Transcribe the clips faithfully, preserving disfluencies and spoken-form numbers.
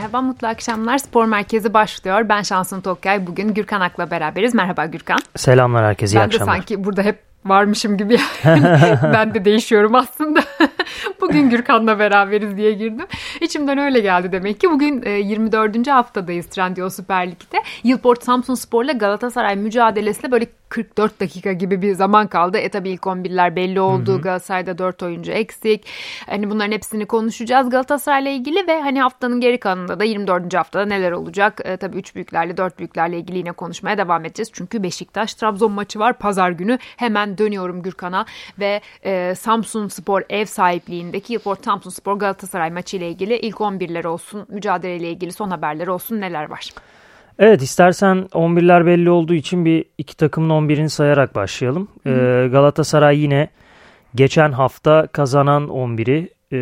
Merhaba, mutlu akşamlar. Spor Merkezi başlıyor. Ben Şansın Tokay. Bugün Gürkan Ak'la beraberiz. Merhaba Gürkan. Selamlar herkese, iyi akşamlar. Ben de sanki burada hep varmışım gibi. Ben de değişiyorum aslında. Bugün Gürkan'la beraberiz diye girdim. İçimden öyle geldi demek ki. Bugün yirmi dördüncü haftadayız Trendyol Süper Lig'de. Yılport Samsunspor'la Galatasaray mücadelesine böyle kırk dört dakika gibi bir zaman kaldı. E tabii ilk on birler belli oldu. Hı hı. Galatasaray'da dört oyuncu eksik. Hani bunların hepsini konuşacağız Galatasaray'la ilgili ve hani haftanın geri kalanında da yirmi dördüncü haftada neler olacak? E tabii üç büyüklerle dört büyüklerle ilgili yine konuşmaya devam edeceğiz. Çünkü Beşiktaş Trabzon maçı var pazar günü. Hemen dönüyorum Gürkan'a ve e, Samsunspor ev sahipliğindeki Yılport Samsunspor Galatasaray maçı ile ilgili ilk on birler olsun, mücadele ile ilgili son haberler olsun, neler var? Evet, istersen on birler belli olduğu için bir iki takımın on birini sayarak başlayalım. Ee, Galatasaray yine geçen hafta kazanan on biri e,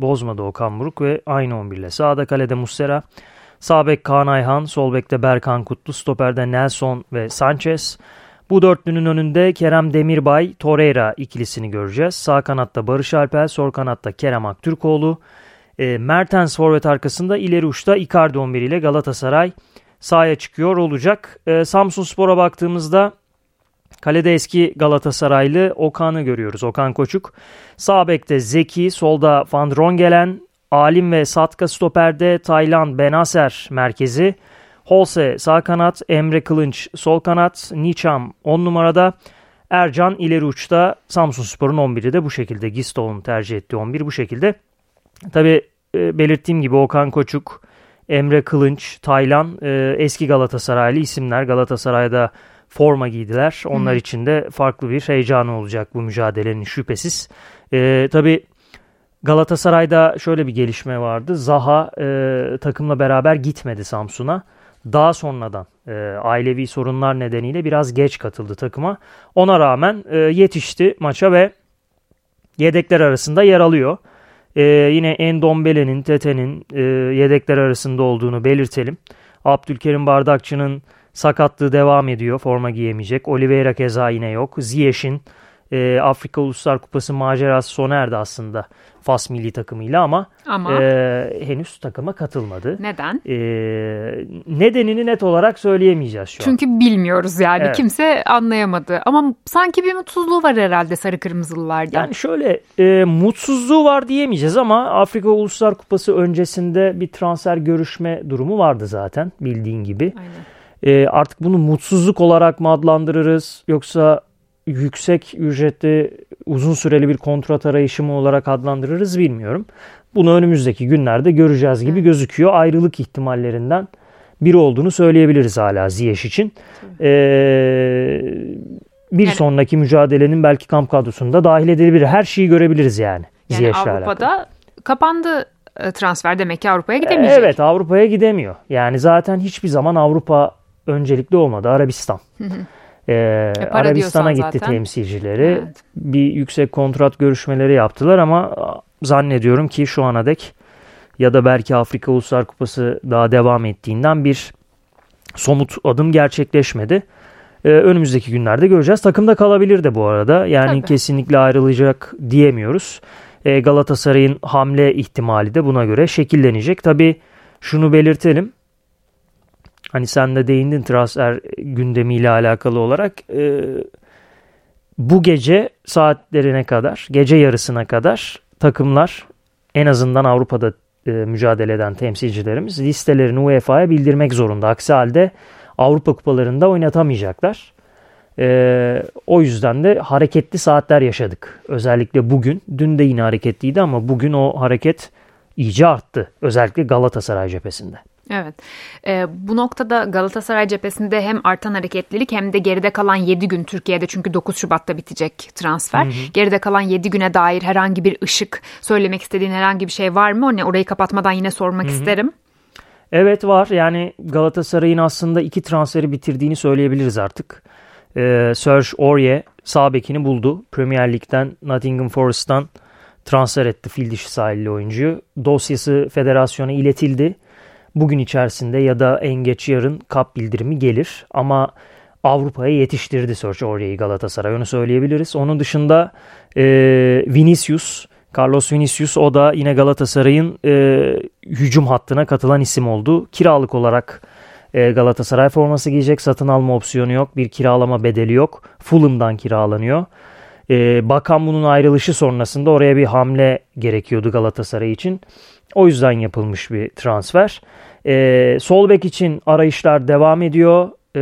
bozmadı Okan Buruk ve aynı on birle. Sağda kalede Muslera, sağ bek Kaan Ayhan, sol bekte Berkan Kutlu, stoperde Nelson ve Sanchez. Bu dörtlünün önünde Kerem Demirbay, Torreira ikilisini göreceğiz. Sağ kanatta Barış Alper, sol kanatta Kerem Aktürkoğlu. E, Mertens forvet arkasında, ileri uçta Icardi on bir ile Galatasaray sahaya çıkıyor olacak. E, Samsunspor'a baktığımızda kalede eski Galatasaraylı Okan'ı görüyoruz. Okan Koçuk. Sağ bekte Zeki, solda Van Drongelen, Alim ve Satka stoperde, Taylan Benaser merkezi. Holse sağ kanat, Emre Kılınç sol kanat, Niçam on numarada, Ercan ileri uçta. Samsunspor'un on biri de bu şekilde. Gistol'un tercih ettiği on bir bu şekilde. Tabii belirttiğim gibi Okan Koçuk, Emre Kılınç, Taylan eski Galatasaraylı isimler. Galatasaray'da forma giydiler. Onlar hmm. için de farklı bir heyecanı olacak bu mücadelenin şüphesiz. E, tabii Galatasaray'da şöyle bir gelişme vardı. Zaha e, takımla beraber gitmedi Samsun'a. Daha sonradan e, ailevi sorunlar nedeniyle biraz geç katıldı takıma. Ona rağmen e, yetişti maça ve yedekler arasında yer alıyor. Ee, yine Ndombele'nin, Tete'nin e, yedekler arasında olduğunu belirtelim. Abdülkerim Bardakçı'nın sakatlığı devam ediyor. Forma giyemeyecek. Oliveira keza yine yok. Ziyech'in e, Afrika Uluslar Kupası macerası sona erdi aslında Fas milli takımıyla ama, ama... E, henüz takıma katılmadı. Neden? E, nedenini net olarak söyleyemeyeceğiz şu an. Çünkü bilmiyoruz yani. Evet. Kimse anlayamadı. Ama sanki bir mutsuzluğu var herhalde sarı kırmızılılarda. Yani şöyle e, mutsuzluğu var diyemeyeceğiz ama Afrika Uluslar Kupası öncesinde bir transfer görüşme durumu vardı zaten bildiğin gibi. E, artık bunu mutsuzluk olarak mı adlandırırız yoksa yüksek ücretli uzun süreli bir kontrat arayışı mı olarak adlandırırız bilmiyorum. Bunu önümüzdeki günlerde göreceğiz gibi gözüküyor. Ayrılık ihtimallerinden biri olduğunu söyleyebiliriz hala Ziyech için. Ee, bir yani, sonraki mücadelenin belki kamp kadrosunda dahil edilebilir. Her şeyi görebiliriz yani. Yani Avrupa'da alakalı. Kapandı transfer, demek ki Avrupa'ya gidemeyecek. Evet, Avrupa'ya gidemiyor. Yani zaten hiçbir zaman Avrupa öncelikli olmadı. Arabistan. Hı hı. Ee, Arabistan'a gitti zaten temsilcileri. Evet. Bir yüksek kontrat görüşmeleri yaptılar ama zannediyorum ki şu ana dek ya da belki Afrika Uluslar Kupası daha devam ettiğinden bir somut adım gerçekleşmedi. Ee, önümüzdeki günlerde göreceğiz. Takımda kalabilir de bu arada. Yani tabii, kesinlikle ayrılacak diyemiyoruz. Ee, Galatasaray'ın hamle ihtimali de buna göre şekillenecek. Tabii şunu belirtelim. Hani sen de değindin transfer gündemiyle alakalı olarak. E, bu gece saatlerine kadar, gece yarısına kadar takımlar, en azından Avrupa'da e, mücadele eden temsilcilerimiz listelerini U E F A'ya bildirmek zorunda. Aksi halde Avrupa kupalarında oynatamayacaklar. E, o yüzden de hareketli saatler yaşadık. Özellikle bugün. Dün de yine hareketliydi ama bugün o hareket iyice arttı. Özellikle Galatasaray cephesinde. Evet, e, bu noktada Galatasaray cephesinde hem artan hareketlilik hem de geride kalan yedi gün Türkiye'de, çünkü dokuz Şubat'ta bitecek transfer. Hı hı. Geride kalan yedi güne dair herhangi bir ışık, söylemek istediğin herhangi bir şey var mı? Hani orayı kapatmadan yine sormak hı hı. isterim. Evet, var. Yani Galatasaray'ın aslında iki transferi bitirdiğini söyleyebiliriz artık. Ee, Serge Aurier sağ bekini buldu. Premier Lig'den, Nottingham Forest'tan transfer etti fil dişi sahilli oyuncuyu. Dosyası federasyona iletildi. Bugün içerisinde ya da en geç yarın kap bildirimi gelir. Ama Avrupa'ya yetiştirdi Serge Aurier'i Galatasaray. Onu söyleyebiliriz. Onun dışında e, Vinicius Carlos Vinicius, o da yine Galatasaray'ın e, hücum hattına katılan isim oldu. Kiralık olarak e, Galatasaray forması giyecek. Satın alma opsiyonu yok. Bir kiralama bedeli yok. Fulham'dan kiralanıyor. E, bakan bunun ayrılışı sonrasında oraya bir hamle gerekiyordu Galatasaray için. O yüzden yapılmış bir transfer. E, sol bek için arayışlar devam ediyor. E,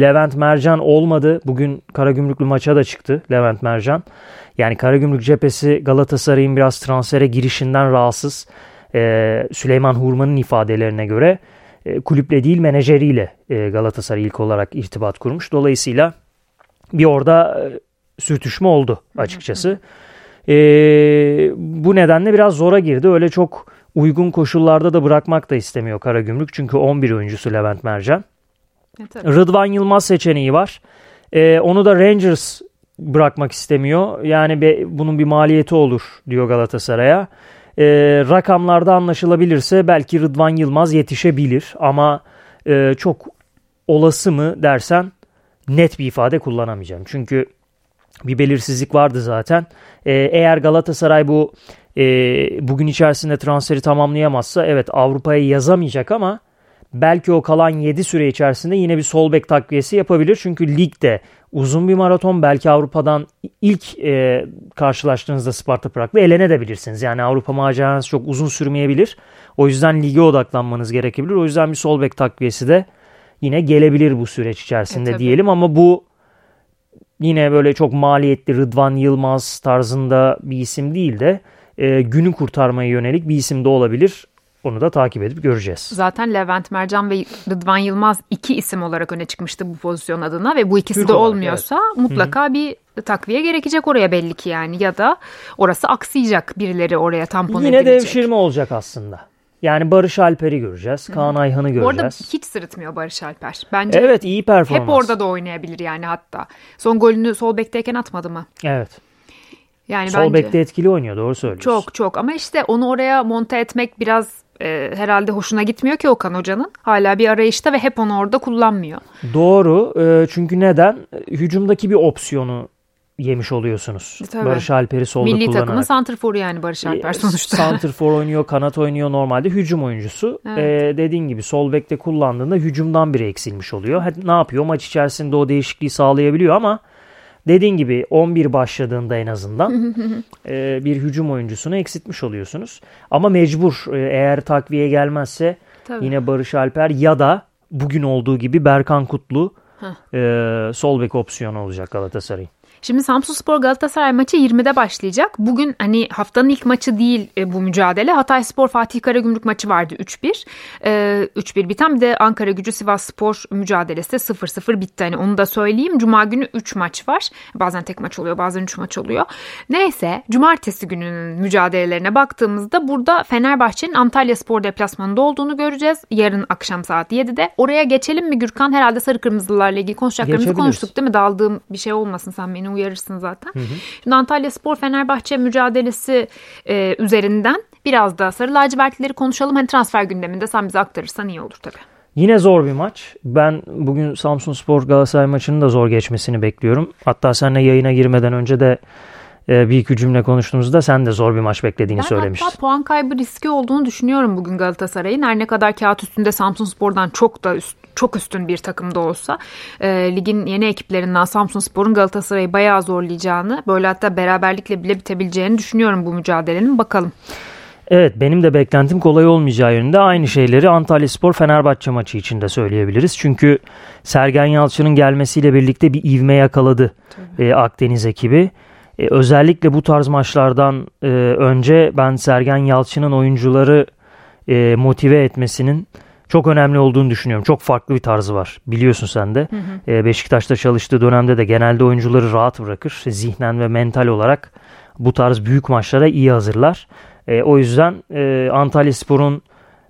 Levent Mercan olmadı. Bugün Karagümrüklü maça da çıktı Levent Mercan. Yani Karagümrük cephesi Galatasaray'ın biraz transfere girişinden rahatsız. E, Süleyman Hurman'ın ifadelerine göre e, kulüple değil menajeriyle e, Galatasaray ilk olarak irtibat kurmuş. Dolayısıyla bir orada e, sürtüşme oldu açıkçası. E, bu nedenle biraz zora girdi. Öyle çok uygun koşullarda da bırakmak da istemiyor Karagümrük. Çünkü on bir oyuncusu Levent Mercan. E, Rıdvan Yılmaz seçeneği var. E, onu da Rangers bırakmak istemiyor. Yani be, bunun bir maliyeti olur diyor Galatasaray'a. E, rakamlarda anlaşılabilirse belki Rıdvan Yılmaz yetişebilir. Ama e, çok olası mı dersen net bir ifade kullanamayacağım. Çünkü bir belirsizlik vardı zaten. E, eğer Galatasaray bu e, bugün içerisinde transferi tamamlayamazsa evet Avrupa'ya yazamayacak ama belki o kalan yedi süre içerisinde yine bir sol bek takviyesi yapabilir. Çünkü ligde uzun bir maraton, belki Avrupa'dan ilk e, karşılaştığınızda Sparta Prag'la elenebilirsiniz. Yani Avrupa maceranız çok uzun sürmeyebilir. O yüzden lige odaklanmanız gerekebilir. O yüzden bir sol bek takviyesi de yine gelebilir bu süreç içerisinde e, diyelim. Ama bu yine böyle çok maliyetli Rıdvan Yılmaz tarzında bir isim değil de e, günü kurtarmaya yönelik bir isim de olabilir. Onu da takip edip göreceğiz. Zaten Levent Mercan ve Rıdvan Yılmaz iki isim olarak öne çıkmıştı bu pozisyon adına ve bu ikisi Türk de olarak, olmuyorsa evet. mutlaka Hı-hı. bir takviye gerekecek oraya belli ki yani, ya da orası aksayacak, birileri oraya tampon yine edilecek. Yine devşirme olacak aslında. Yani Barış Alper'i göreceğiz. Hı-hı. Kaan Ayhan'ı göreceğiz. Orada hiç sırıtmıyor Barış Alper. Bence evet, iyi performans. Hep orada da oynayabilir yani hatta. Son golünü sol bekteyken atmadı mı? Evet. Yani sol bence bekte etkili oynuyor, doğru söylüyorsun. Çok çok ama işte onu oraya monte etmek biraz E, herhalde hoşuna gitmiyor ki Okan Hoca'nın. Hala bir arayışta ve hep onu orada kullanmıyor. Doğru. E, çünkü neden? Hücumdaki bir opsiyonu yemiş oluyorsunuz. Tabii. Barış Alper'i solda kullanarak. Milli takımın santrforu yani Barış Alper sonuçta. E, santrfor oynuyor, kanat oynuyor, normalde hücum oyuncusu. Evet. E, dediğin gibi sol bekte kullandığında hücumdan biri eksilmiş oluyor. Hadi, ne yapıyor? Maç içerisinde o değişikliği sağlayabiliyor ama dediğin gibi on bir başladığında en azından e, bir hücum oyuncusunu eksiltmiş oluyorsunuz. Ama mecbur, eğer takviye gelmezse tabii, yine Barış Alper ya da bugün olduğu gibi Berkan Kutlu e, sol bek opsiyonu olacak Galatasaray'ın. Şimdi Samsunspor Galatasaray maçı yirmide başlayacak. Bugün hani haftanın ilk maçı değil e, bu mücadele. Hatayspor Fatih Karagümrük maçı vardı üç bir. E, üç bir biten bir de Ankara Gücü Sivasspor mücadelesi de sıfır sıfır bitti. Hani onu da söyleyeyim. Cuma günü üç maç var. Bazen tek maç oluyor, bazen üç maç oluyor. Neyse, cumartesi gününün mücadelelerine baktığımızda burada Fenerbahçe'nin Antalya Spor deplasmanında olduğunu göreceğiz. Yarın akşam saat yedide. Oraya geçelim mi Gürkan? Herhalde sarı kırmızılarla ilgili konuşacaklarımızı konuştuk değil mi? Daldığım bir şey olmasın, sen beni uyarırsın zaten. Hı hı. Şimdi Antalya Spor Fenerbahçe mücadelesi e, üzerinden biraz daha sarı lacivertlileri konuşalım. Hani transfer gündeminde sen bize aktarırsan iyi olur tabii. Yine zor bir maç. Ben bugün Samsunspor Galatasaray maçının da zor geçmesini bekliyorum. Hatta seninle yayına girmeden önce de e, bir iki cümle konuştuğumuzda sen de zor bir maç beklediğini ben söylemiştin. Hatta puan kaybı riski olduğunu düşünüyorum bugün Galatasaray'ın. Her ne kadar kağıt üstünde Samsunspor'dan çok da üst çok üstün bir takımda olsa e, ligin yeni ekiplerinden Samsunspor'un Galatasaray'ı bayağı zorlayacağını, böyle hatta beraberlikle bile bitebileceğini düşünüyorum bu mücadelenin. Bakalım. Evet, benim de beklentim kolay olmayacağı yönünde. Aynı şeyleri Antalyaspor Fenerbahçe maçı için de söyleyebiliriz. Çünkü Sergen Yalçın'ın gelmesiyle birlikte bir ivme yakaladı e, Akdeniz ekibi. E, özellikle bu tarz maçlardan e, önce ben Sergen Yalçın'ın oyuncuları e, motive etmesinin çok önemli olduğunu düşünüyorum. Çok farklı bir tarzı var. Biliyorsun sen de. Hı hı. Beşiktaş'ta çalıştığı dönemde de genelde oyuncuları rahat bırakır. Zihnen ve mental olarak bu tarz büyük maçlara iyi hazırlar. O yüzden Antalyaspor'un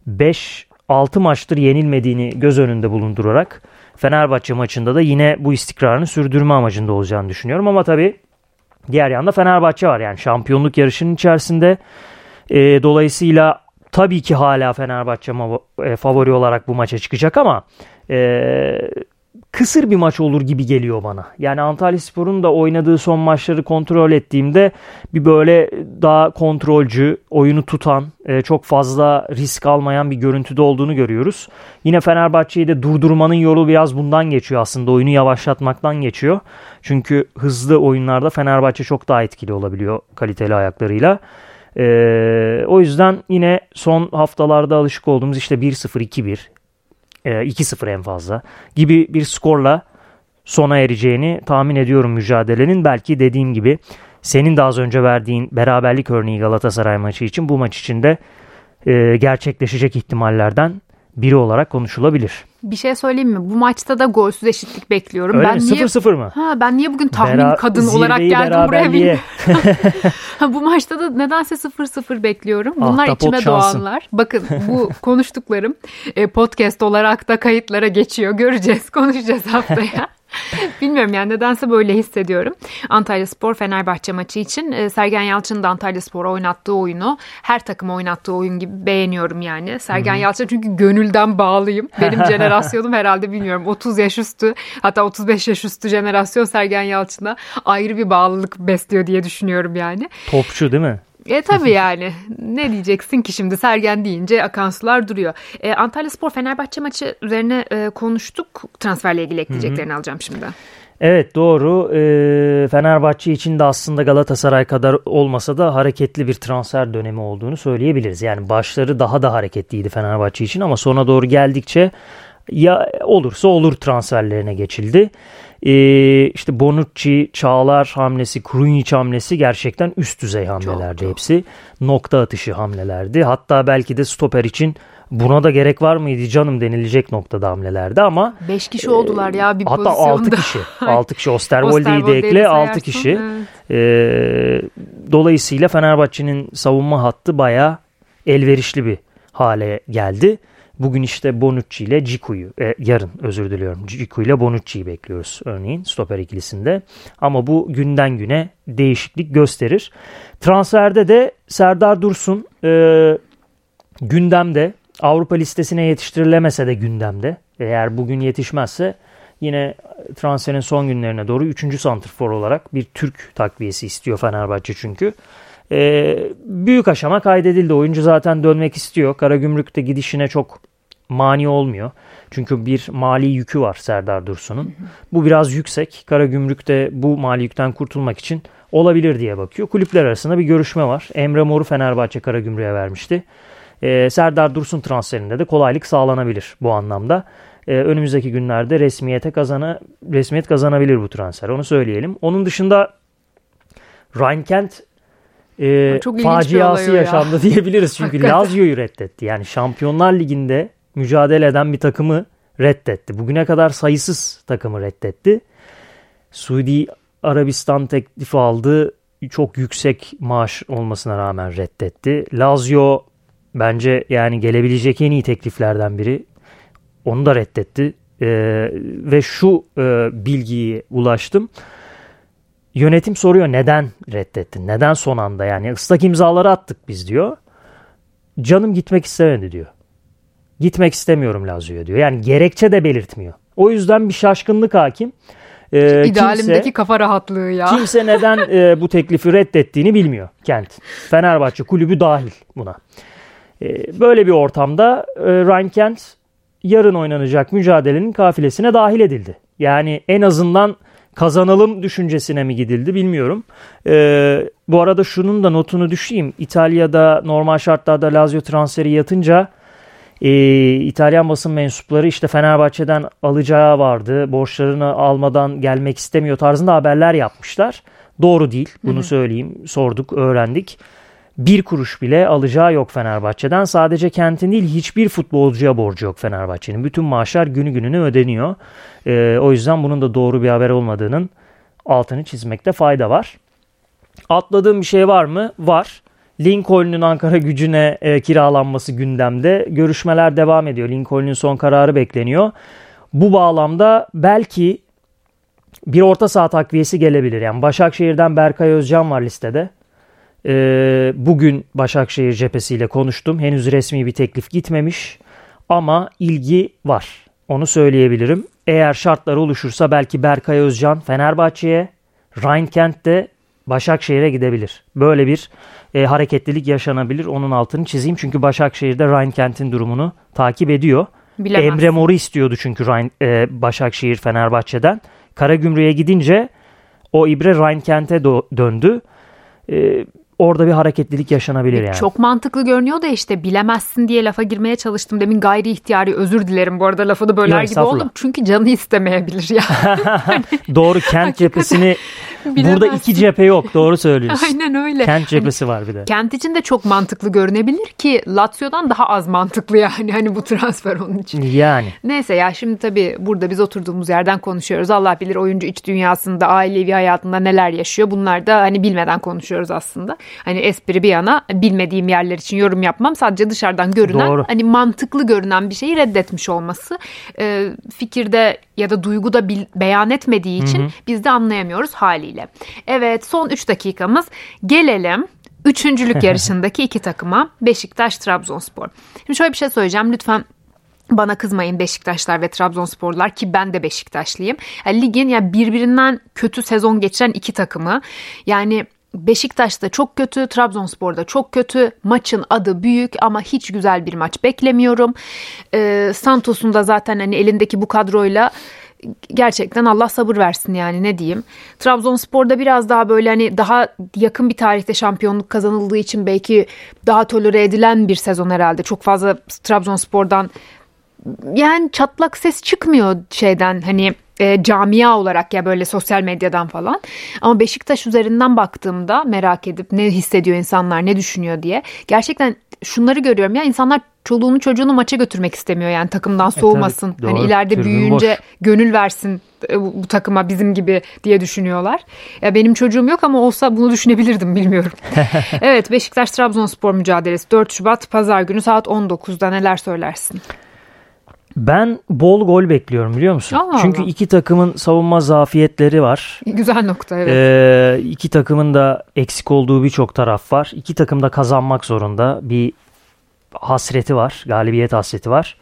beş altı maçtır yenilmediğini göz önünde bulundurarak Fenerbahçe maçında da yine bu istikrarını sürdürme amacında olacağını düşünüyorum. Ama tabii diğer yanda Fenerbahçe var. Yani şampiyonluk yarışının içerisinde. Dolayısıyla tabii ki hala Fenerbahçe favori olarak bu maça çıkacak ama e, kısır bir maç olur gibi geliyor bana. Yani Antalya Spor'un da oynadığı son maçları kontrol ettiğimde bir böyle daha kontrolcü, oyunu tutan, çok fazla risk almayan bir görüntüde olduğunu görüyoruz. Yine Fenerbahçe'yi de durdurmanın yolu biraz bundan geçiyor aslında. Oyunu yavaşlatmaktan geçiyor. Çünkü hızlı oyunlarda Fenerbahçe çok daha etkili olabiliyor kaliteli ayaklarıyla. Ee, o yüzden yine son haftalarda alışık olduğumuz işte bir sıfır iki bir, iki sıfır en fazla gibi bir skorla sona ereceğini tahmin ediyorum mücadelenin. Belki dediğim gibi senin de az önce verdiğin beraberlik örneği Galatasaray maçı için bu maç için de e, gerçekleşecek ihtimallerden biri olarak konuşulabilir. Bir şey söyleyeyim mi? Bu maçta da golsüz eşitlik bekliyorum. Öyle ben mi? Niye... sıfır sıfır mı? Ha, ben niye bugün tahmin Bera... kadın Zirveyi olarak geldim buraya bilmiyorum. Bu maçta da nedense sıfır sıfır bekliyorum. Bunlar ah, içime doğanlar. Bakın bu konuştuklarım podcast olarak da kayıtlara geçiyor. Göreceğiz, konuşacağız haftaya. Bilmiyorum yani nedense böyle hissediyorum. Antalya Spor Fenerbahçe maçı için Sergen Yalçın'ın da Antalya Spor'a oynattığı oyunu, her takıma oynattığı oyun gibi beğeniyorum yani. Sergen hmm. Yalçın çünkü gönülden bağlıyım. Benim jenerasyonum herhalde bilmiyorum otuz yaş üstü, hatta otuz beş yaş üstü jenerasyon Sergen Yalçın'a ayrı bir bağlılık besliyor diye düşünüyorum yani. Topçu değil mi? E tabii yani ne diyeceksin ki şimdi Sergen deyince akan sular duruyor. E, Antalya Spor Fenerbahçe maçı üzerine e, konuştuk. Transferle ilgili ekleyeceklerini Hı-hı. alacağım şimdi. Evet doğru. E, Fenerbahçe için de aslında Galatasaray kadar olmasa da hareketli bir transfer dönemi olduğunu söyleyebiliriz. Yani başları daha da hareketliydi Fenerbahçe için ama sona doğru geldikçe ya olursa olur transferlerine geçildi. Ee, işte Bonucci, Çağlar hamlesi, Krunić hamlesi gerçekten üst düzey hamlelerdi çok, hepsi. Çok. Nokta atışı hamlelerdi. Hatta belki de stoper için buna da gerek var mıydı canım denilecek noktada hamlelerdi ama beş kişi e, oldular ya bir hatta pozisyonda. Hatta altı kişi. altı kişi Osterwolde'yi de ekle altı kişi. Evet. E, dolayısıyla Fenerbahçe'nin savunma hattı bayağı elverişli bir hale geldi. Bugün işte Bonucci ile Ciku'yu, e, yarın özür diliyorum, Ciku ile Bonucci'yi bekliyoruz örneğin stoper ikilisinde. Ama bu günden güne değişiklik gösterir. Transferde de Serdar Dursun e, gündemde, Avrupa listesine yetiştirilemese de gündemde. Eğer bugün yetişmezse yine transferin son günlerine doğru üçüncü santrfor olarak bir Türk takviyesi istiyor Fenerbahçe çünkü. E, büyük aşama kaydedildi. Oyuncu zaten dönmek istiyor. Karagümrük'te gidişine çok mani olmuyor. Çünkü bir mali yükü var Serdar Dursun'un. Bu biraz yüksek. Karagümrük'te bu mali yükten kurtulmak için olabilir diye bakıyor. Kulüpler arasında bir görüşme var. Emre Moru Fenerbahçe Karagümrük'e vermişti. E, Serdar Dursun transferinde de kolaylık sağlanabilir bu anlamda. E, önümüzdeki günlerde resmiyete kazana, resmiyet kazanabilir bu transfer. Onu söyleyelim. Onun dışında Ryan Kent E, faciası yaşandı ya. Diyebiliriz çünkü Lazio'yu reddetti. Yani Şampiyonlar Ligi'nde mücadele eden bir takımı reddetti. Bugüne kadar sayısız takımı reddetti. Suudi Arabistan teklifi aldı. Çok yüksek maaş olmasına rağmen reddetti. Lazio bence yani gelebilecek en iyi tekliflerden biri. Onu da reddetti. E, ve şu e, bilgiye ulaştım. Yönetim soruyor neden reddettin? Neden son anda yani ıslak imzaları attık biz diyor. Canım gitmek istemedi diyor. Gitmek istemiyorum Lazio'ya diyor. Yani gerekçe de belirtmiyor. O yüzden bir şaşkınlık hakim. Ee, İdealimdeki kimse, kafa rahatlığı ya. Kimse neden e, bu teklifi reddettiğini bilmiyor Kent. Fenerbahçe kulübü dahil buna. E, böyle bir ortamda e, Ryan Kent yarın oynanacak mücadelenin kafilesine dahil edildi. Yani en azından kazanalım düşüncesine mi gidildi bilmiyorum. Ee, bu arada şunun da notunu düşeyim. İtalya'da normal şartlarda Lazio transferi yatınca e, İtalyan basın mensupları işte Fenerbahçe'den alacağı vardı. Borçlarını almadan gelmek istemiyor tarzında haberler yapmışlar. Doğru değil. Bunu Hı-hı. söyleyeyim. Sorduk, öğrendik. Bir kuruş bile alacağı yok Fenerbahçe'den. Sadece Kent'in değil hiçbir futbolcuya borcu yok Fenerbahçe'nin. Bütün maaşlar günü gününe ödeniyor. Ee, o yüzden bunun da doğru bir haber olmadığının altını çizmekte fayda var. Atladığım bir şey var mı? Var. Lincoln'un Ankara gücüne e, kiralanması gündemde. Görüşmeler devam ediyor. Lincoln'un son kararı bekleniyor. Bu bağlamda belki bir orta saha takviyesi gelebilir. Yani Başakşehir'den Berkay Özcan var listede. Bugün Başakşehir cephesiyle konuştum. Henüz resmi bir teklif gitmemiş ama ilgi var. Onu söyleyebilirim. Eğer şartlar oluşursa belki Berkay Özcan Fenerbahçe'ye, Ryan Kent de Başakşehir'e gidebilir. Böyle bir e, hareketlilik yaşanabilir. Onun altını çizeyim. Çünkü Başakşehir'de Ryan Kent'in durumunu takip ediyor. Bilemez. Emre Moru istiyordu çünkü Ryan, e, Başakşehir Fenerbahçe'den. Karagümrük'e gidince o ibre Ryan Kent'e do- döndü. E, orada bir hareketlilik yaşanabilir yani. Çok mantıklı görünüyor da işte bilemezsin diye lafa girmeye çalıştım. Demin gayri ihtiyari, özür dilerim bu arada, lafı da böler Yok, gibi oldum. Çünkü canı istemeyebilir ya. Yani. Doğru, Kent cephesini bilemezsin. Burada iki cephe yok, doğru söylüyorsun. Aynen öyle. Kent cephesi hani, var bir de. Kent için de çok mantıklı görünebilir ki Lazio'dan daha az mantıklı yani. Hani bu transfer onun için. Yani. Neyse ya, şimdi tabii burada biz oturduğumuz yerden konuşuyoruz. Allah bilir oyuncu iç dünyasında, ailevi hayatında neler yaşıyor. Bunlar da hani bilmeden konuşuyoruz aslında. Hani espri bir yana, bilmediğim yerler için yorum yapmam. Sadece dışarıdan görünen, doğru, hani mantıklı görünen bir şeyi reddetmiş olması, e, fikirde ya da duyguda bil, beyan etmediği için, hı-hı, biz de anlayamıyoruz haliyle. Evet, son üç dakikamız. Gelelim üçüncülük yarışındaki iki takıma, Beşiktaş, Trabzonspor. Şimdi şöyle bir şey söyleyeceğim, lütfen bana kızmayın Beşiktaşlar ve Trabzonsporlular, ki ben de Beşiktaşlıyım. Yani ligin ya birbirinden kötü sezon geçiren iki takımı, yani Beşiktaş'ta çok kötü, Trabzonspor'da çok kötü. Maçın adı büyük ama hiç güzel bir maç beklemiyorum. E, Santos'un da zaten hani elindeki bu kadroyla gerçekten Allah sabır versin yani, ne diyeyim. Trabzonspor'da biraz daha böyle hani daha yakın bir tarihte şampiyonluk kazanıldığı için belki daha tolere edilen bir sezon herhalde. Çok fazla Trabzonspor'dan yani çatlak ses çıkmıyor şeyden hani. E, camia olarak ya böyle sosyal medyadan falan, ama Beşiktaş üzerinden baktığımda merak edip ne hissediyor insanlar, ne düşünüyor diye gerçekten şunları görüyorum ya, insanlar çoluğunu çocuğunu maça götürmek istemiyor yani, takımdan soğumasın, e, tabii, hani ileride Türbün büyüyünce boş, gönül versin e, bu, bu takıma bizim gibi diye düşünüyorlar. Ya benim çocuğum yok ama olsa bunu düşünebilirdim, bilmiyorum. Evet, Beşiktaş Trabzonspor mücadelesi dört Şubat Pazar günü saat on dokuzda, neler söylersin? Ben bol gol bekliyorum, biliyor musun? Allah Çünkü Allah. iki takımın savunma zafiyetleri var. Güzel nokta, evet. Ee, iki takımın da eksik olduğu birçok taraf var. İki takım da kazanmak zorunda. Bir hasreti var, galibiyet hasreti var.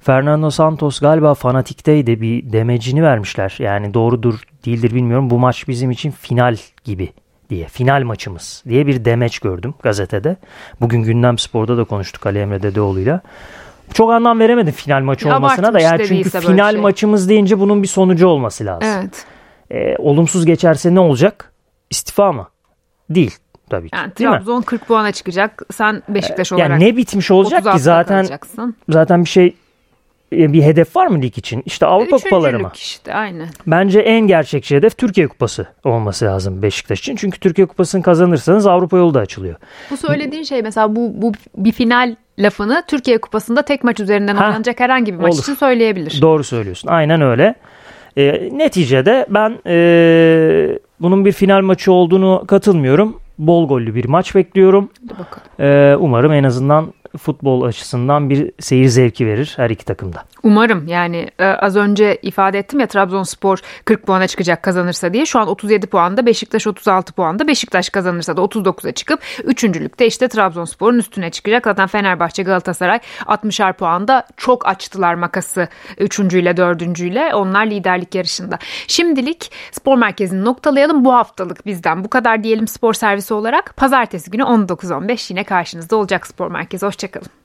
Fernando Santos galiba fanatikteydi, bir demecini vermişler. Yani doğrudur değildir bilmiyorum. Bu maç bizim için final gibi diye, final maçımız diye bir demeç gördüm gazetede. Bugün Gündem Spor'da da konuştuk Ali Emre Dedeoğlu'yla. Çok anlam veremedim final maçı ya olmasına da. Yani çünkü final şey. maçımız deyince bunun bir sonucu olması lazım. Evet. Ee, olumsuz geçerse ne olacak? İstifa mı? Değil tabii ki. Yani Trabzon kırk puana çıkacak. Sen Beşiktaş ee, olarak. Yani ne bitmiş olacak ki zaten? Kalacaksın. Zaten bir şey, bir hedef var mı lig için? İşte Avrupa Üçüncülük kupaları mı? İşte, aynı. Bence en gerçekçi hedef Türkiye Kupası olması lazım Beşiktaş için. Çünkü Türkiye Kupası'nı kazanırsanız Avrupa yolu da açılıyor. Bu söylediğin şey mesela bu, bu bir final lafını Türkiye Kupası'nda tek maç üzerinden oynanacak herhangi bir maç olur için söyleyebilir. Doğru söylüyorsun. Aynen öyle. E, neticede ben e, bunun bir final maçı olduğunu katılmıyorum. Bol gollü bir maç bekliyorum. E, umarım en azından futbol açısından bir seyir zevki verir her iki takımda. Umarım yani e, az önce ifade ettim ya, Trabzonspor kırk puana çıkacak kazanırsa diye. Şu an otuz yedi puanda, Beşiktaş otuz altı puanda. Beşiktaş kazanırsa da otuz dokuza çıkıp üçüncülükte işte Trabzonspor'un üstüne çıkacak. Zaten Fenerbahçe, Galatasaray altmışar puanda çok açtılar makası üçüncüyle dördüncüyle. Onlar liderlik yarışında. Şimdilik spor merkezini noktalayalım. Bu haftalık bizden bu kadar diyelim spor servisi olarak. Pazartesi günü on dokuz on beş yine karşınızda olacak spor merkezi. Hoşçakalın.